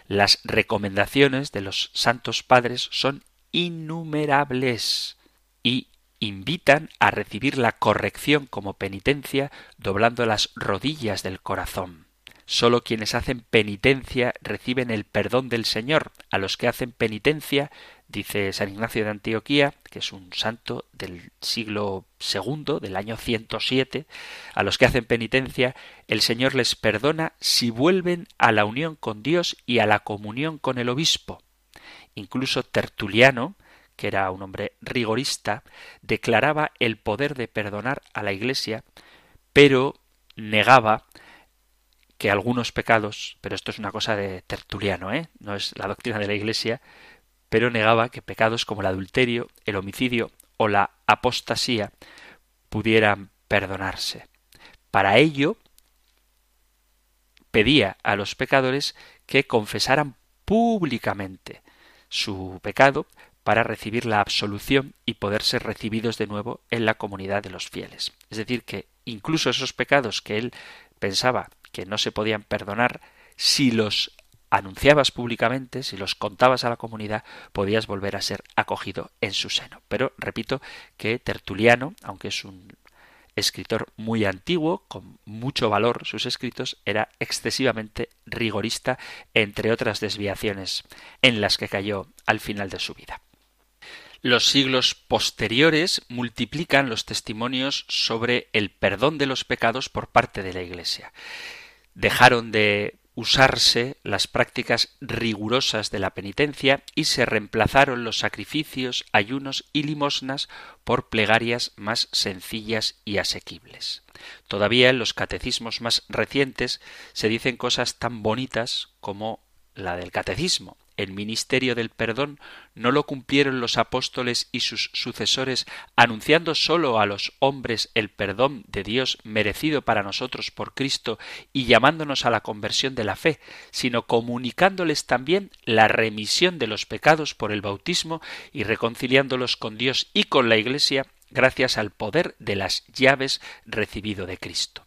Las recomendaciones de los santos padres son innumerables y invitan a recibir la corrección como penitencia doblando las rodillas del corazón. Solo quienes hacen penitencia reciben el perdón del Señor. A los que hacen penitencia, dice San Ignacio de Antioquía, que es un santo del siglo II, del año 107, a los que hacen penitencia, el Señor les perdona si vuelven a la unión con Dios y a la comunión con el obispo. Incluso Tertuliano, que era un hombre rigorista, declaraba el poder de perdonar a la Iglesia, pero negaba que algunos pecados, pero esto es una cosa de Tertuliano, no es la doctrina de la Iglesia, pero negaba que pecados como el adulterio, el homicidio o la apostasía pudieran perdonarse. Para ello, pedía a los pecadores que confesaran públicamente su pecado para recibir la absolución y poder ser recibidos de nuevo en la comunidad de los fieles. Es decir, que incluso esos pecados que él pensaba que no se podían perdonar, si los anunciabas públicamente, si los contabas a la comunidad, podías volver a ser acogido en su seno. Pero repito que Tertuliano, aunque es un escritor muy antiguo, con mucho valor sus escritos, era excesivamente rigorista, entre otras desviaciones en las que cayó al final de su vida. Los siglos posteriores multiplican los testimonios sobre el perdón de los pecados por parte de la Iglesia. Dejaron de usarse las prácticas rigurosas de la penitencia y se reemplazaron los sacrificios, ayunos y limosnas por plegarias más sencillas y asequibles. Todavía en los catecismos más recientes se dicen cosas tan bonitas como la del catecismo. El ministerio del perdón no lo cumplieron los apóstoles y sus sucesores anunciando solo a los hombres el perdón de Dios merecido para nosotros por Cristo y llamándonos a la conversión de la fe, sino comunicándoles también la remisión de los pecados por el bautismo y reconciliándolos con Dios y con la Iglesia gracias al poder de las llaves recibido de Cristo.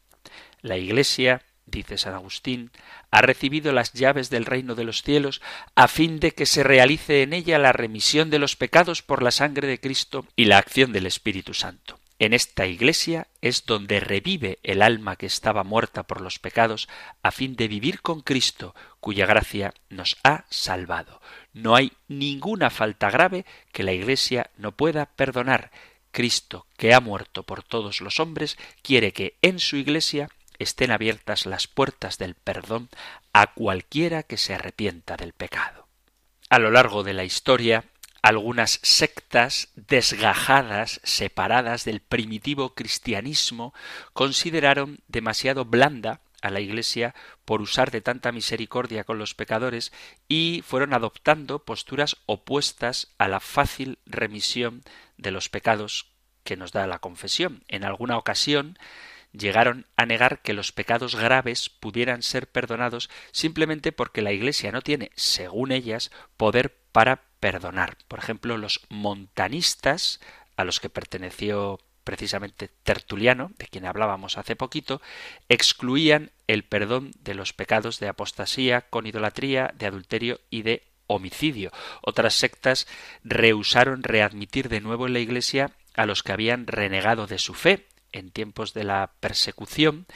La Iglesia, dice San Agustín, ha recibido las llaves del reino de los cielos a fin de que se realice en ella la remisión de los pecados por la sangre de Cristo y la acción del Espíritu Santo. En esta Iglesia es donde revive el alma que estaba muerta por los pecados a fin de vivir con Cristo, cuya gracia nos ha salvado. No hay ninguna falta grave que la Iglesia no pueda perdonar. Cristo, que ha muerto por todos los hombres, quiere que en su Iglesia estén abiertas las puertas del perdón a cualquiera que se arrepienta del pecado. A lo largo de la historia, algunas sectas desgajadas, separadas del primitivo cristianismo, consideraron demasiado blanda a la Iglesia por usar de tanta misericordia con los pecadores y fueron adoptando posturas opuestas a la fácil remisión de los pecados que nos da la confesión. En alguna ocasión, llegaron a negar que los pecados graves pudieran ser perdonados simplemente porque la Iglesia no tiene, según ellas, poder para perdonar. Por ejemplo, los montanistas, a los que perteneció precisamente Tertuliano, de quien hablábamos hace poquito, excluían el perdón de los pecados de apostasía, con idolatría, de adulterio y de homicidio. Otras sectas rehusaron readmitir de nuevo en la Iglesia a los que habían renegado de su fe. En tiempos de la persecución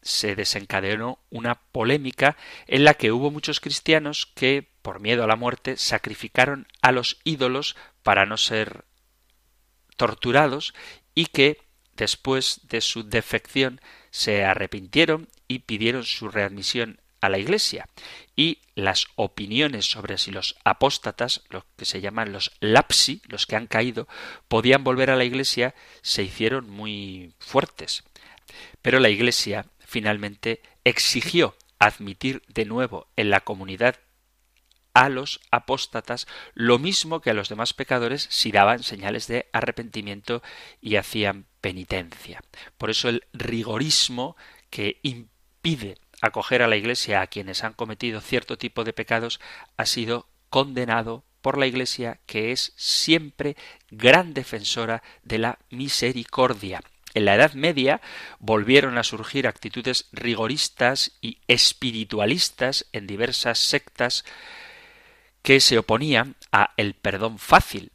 se desencadenó una polémica en la que hubo muchos cristianos que, por miedo a la muerte, sacrificaron a los ídolos para no ser torturados y que, después de su defección, se arrepintieron y pidieron su readmisión a la Iglesia. Y las opiniones sobre si los apóstatas, los que se llaman los lapsi, los que han caído, podían volver a la Iglesia, se hicieron muy fuertes. Pero la Iglesia finalmente exigió admitir de nuevo en la comunidad a los apóstatas lo mismo que a los demás pecadores si daban señales de arrepentimiento y hacían penitencia. Por eso el rigorismo que impide acoger a la Iglesia a quienes han cometido cierto tipo de pecados ha sido condenado por la Iglesia, que es siempre gran defensora de la misericordia. En la Edad Media volvieron a surgir actitudes rigoristas y espiritualistas en diversas sectas que se oponían a el perdón fácil.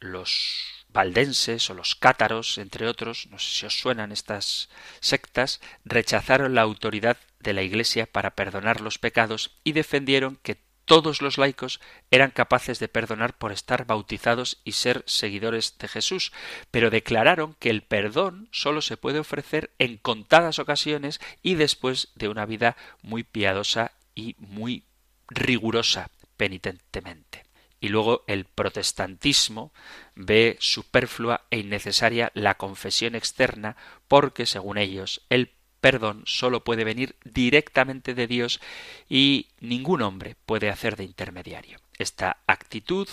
Los Valdenses o los Cátaros, entre otros, no sé si os suenan estas sectas, rechazaron la autoridad de la Iglesia para perdonar los pecados y defendieron que todos los laicos eran capaces de perdonar por estar bautizados y ser seguidores de Jesús, pero declararon que el perdón solo se puede ofrecer en contadas ocasiones y después de una vida muy piadosa y muy rigurosa penitentemente. Y luego el protestantismo ve superflua e innecesaria la confesión externa porque, según ellos, el perdón solo puede venir directamente de Dios y ningún hombre puede hacer de intermediario. Esta actitud,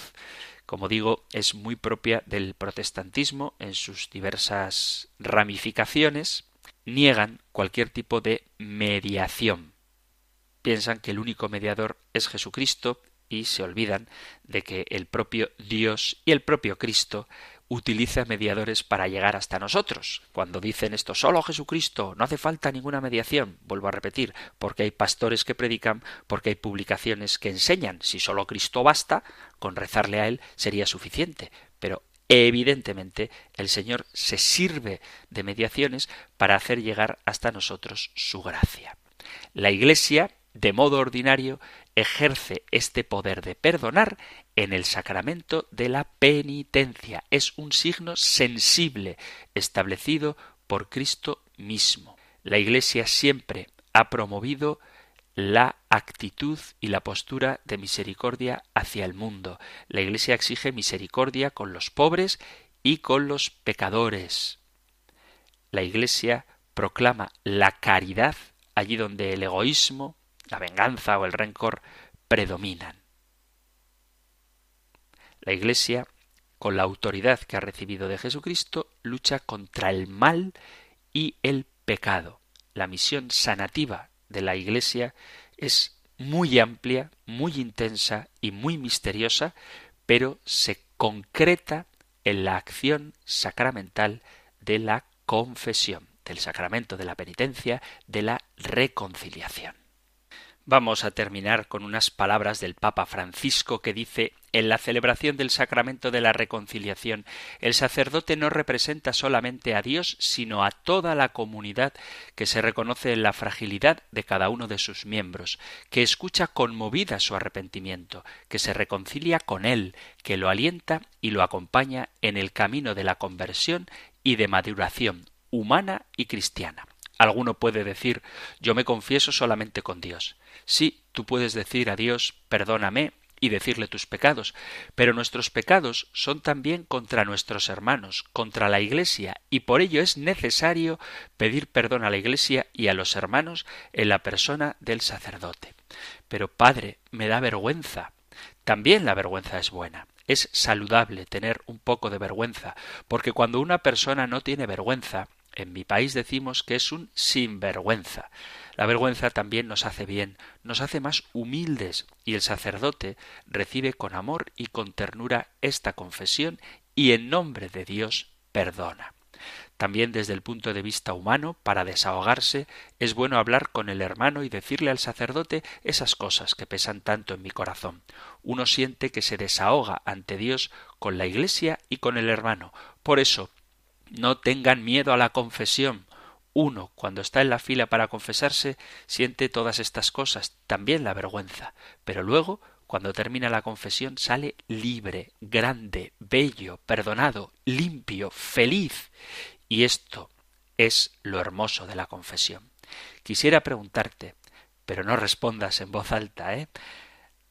como digo, es muy propia del protestantismo en sus diversas ramificaciones. Niegan cualquier tipo de mediación. Piensan que el único mediador es Jesucristo y se olvidan de que el propio Dios y el propio Cristo utiliza mediadores para llegar hasta nosotros. Cuando dicen esto, solo Jesucristo, no hace falta ninguna mediación, vuelvo a repetir, porque hay pastores que predican, porque hay publicaciones que enseñan. Si solo Cristo basta, con rezarle a Él sería suficiente. Pero evidentemente el Señor se sirve de mediaciones para hacer llegar hasta nosotros su gracia. La Iglesia, de modo ordinario, ejerce este poder de perdonar en el sacramento de la penitencia. Es un signo sensible establecido por Cristo mismo. La Iglesia siempre ha promovido la actitud y la postura de misericordia hacia el mundo. La Iglesia exige misericordia con los pobres y con los pecadores. La Iglesia proclama la caridad allí donde el egoísmo, la venganza o el rencor predominan. La Iglesia, con la autoridad que ha recibido de Jesucristo, lucha contra el mal y el pecado. La misión sanativa de la Iglesia es muy amplia, muy intensa y muy misteriosa, pero se concreta en la acción sacramental de la confesión, del sacramento de la penitencia, de la reconciliación. Vamos a terminar con unas palabras del Papa Francisco que dice: en la celebración del sacramento de la reconciliación, el sacerdote no representa solamente a Dios, sino a toda la comunidad que se reconoce en la fragilidad de cada uno de sus miembros, que escucha conmovida su arrepentimiento, que se reconcilia con él, que lo alienta y lo acompaña en el camino de la conversión y de maduración humana y cristiana. Alguno puede decir: yo me confieso solamente con Dios. Sí, tú puedes decir a Dios perdóname y decirle tus pecados, pero nuestros pecados son también contra nuestros hermanos, contra la Iglesia, y por ello es necesario pedir perdón a la Iglesia y a los hermanos en la persona del sacerdote. Pero padre, me da vergüenza. También la vergüenza es buena. Es saludable tener un poco de vergüenza, porque cuando una persona no tiene vergüenza, en mi país decimos que es un sinvergüenza. La vergüenza también nos hace bien, nos hace más humildes, y el sacerdote recibe con amor y con ternura esta confesión y en nombre de Dios perdona. También desde el punto de vista humano, para desahogarse, es bueno hablar con el hermano y decirle al sacerdote esas cosas que pesan tanto en mi corazón. Uno siente que se desahoga ante Dios con la Iglesia y con el hermano. Por eso, no tengan miedo a la confesión. Uno, cuando está en la fila para confesarse, siente todas estas cosas, también la vergüenza. Pero luego, cuando termina la confesión, sale libre, grande, bello, perdonado, limpio, feliz. Y esto es lo hermoso de la confesión. Quisiera preguntarte, pero no respondas en voz alta,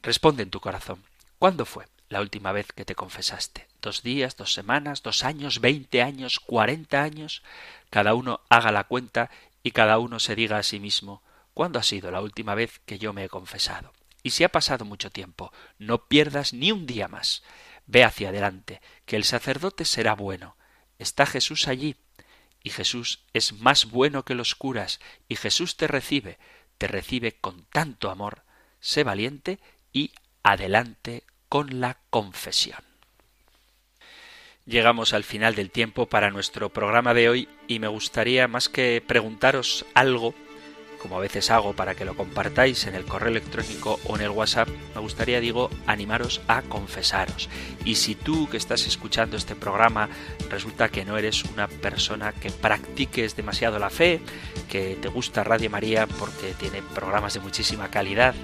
Responde en tu corazón. ¿Cuándo fue la última vez que te confesaste? 2 días, 2 semanas, 2 años, 20 años, 40 años. Cada uno haga la cuenta y cada uno se diga a sí mismo: ¿cuándo ha sido la última vez que yo me he confesado? Y si ha pasado mucho tiempo, no pierdas ni un día más. Ve hacia adelante, que el sacerdote será bueno. Está Jesús allí, y Jesús es más bueno que los curas, y Jesús te recibe con tanto amor. Sé valiente y adelante con la confesión. Llegamos al final del tiempo para nuestro programa de hoy y me gustaría, más que preguntaros algo, como a veces hago para que lo compartáis en el correo electrónico o en el WhatsApp, me gustaría, animaros a confesaros. Y si tú que estás escuchando este programa resulta que no eres una persona que practiques demasiado la fe, que te gusta Radio María porque tiene programas de muchísima calidad,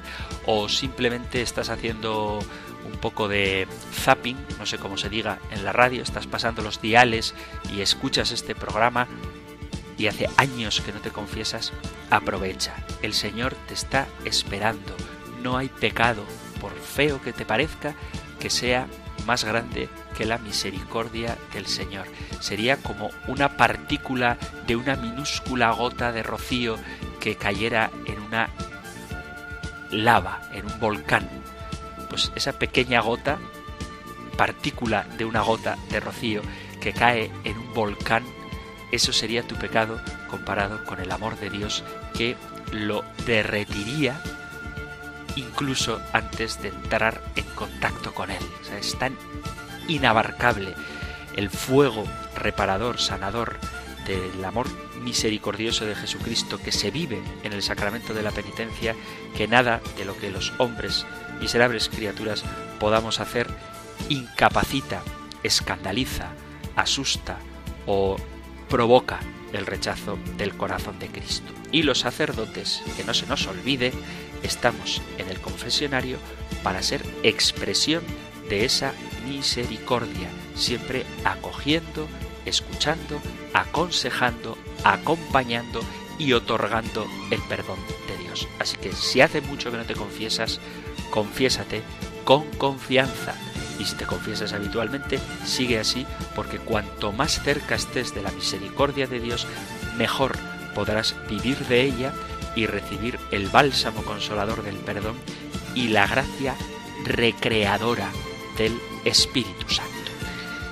o simplemente estás haciendo un poco de zapping, no sé cómo se diga en la radio, estás pasando los diales y escuchas este programa y hace años que no te confiesas, aprovecha. El Señor te está esperando. No hay pecado, por feo que te parezca, que sea más grande que la misericordia del Señor. Sería como una partícula de una minúscula gota de rocío que cayera en una lava, en un volcán. Pues esa pequeña gota, partícula de una gota de rocío que cae en un volcán, eso sería tu pecado comparado con el amor de Dios que lo derretiría incluso antes de entrar en contacto con Él. O sea, es tan inabarcable el fuego reparador, sanador del amor misericordioso de Jesucristo que se vive en el sacramento de la penitencia, que nada de lo que los hombres, miserables criaturas, podamos hacer incapacita, escandaliza, asusta o provoca el rechazo del corazón de Cristo. Y los sacerdotes, que no se nos olvide, estamos en el confesionario para ser expresión de esa misericordia, siempre acogiendo, escuchando, aconsejando, acompañando y otorgando el perdón de Dios. Así que si hace mucho que no te confiesas, confiésate con confianza. Y si te confiesas habitualmente, sigue así, porque cuanto más cerca estés de la misericordia de Dios, mejor podrás vivir de ella y recibir el bálsamo consolador del perdón y la gracia recreadora del Espíritu Santo.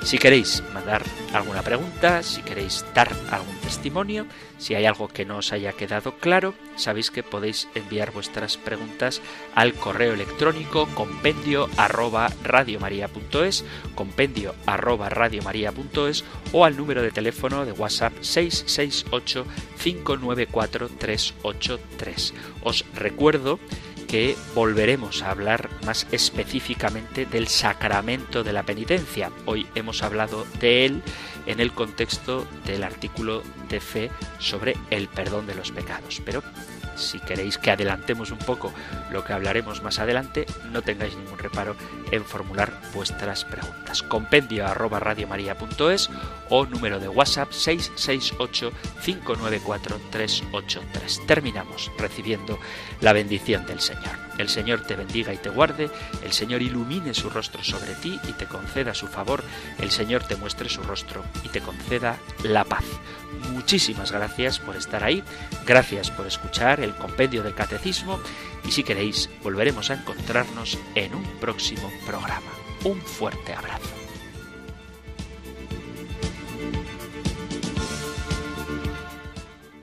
Si queréis mandar alguna pregunta, si queréis dar algún testimonio, si hay algo que no os haya quedado claro, sabéis que podéis enviar vuestras preguntas al correo electrónico compendio@radiomaria.es, compendio@radiomaria.es, o al número de teléfono de WhatsApp 668 594 383. Os recuerdo que volveremos a hablar más específicamente del sacramento de la penitencia. Hoy hemos hablado de él en el contexto del artículo de fe sobre el perdón de los pecados. Pero si queréis que adelantemos un poco lo que hablaremos más adelante, no tengáis ningún reparo en formular vuestras preguntas. compendio@radiomaria.es o número de WhatsApp 668 594 383. Terminamos recibiendo la bendición del Señor. El Señor te bendiga y te guarde, el Señor ilumine su rostro sobre ti y te conceda su favor, el Señor te muestre su rostro y te conceda la paz. Muchísimas gracias por estar ahí, gracias por escuchar el Compendio del Catecismo, y si queréis volveremos a encontrarnos en un próximo programa. Un fuerte abrazo.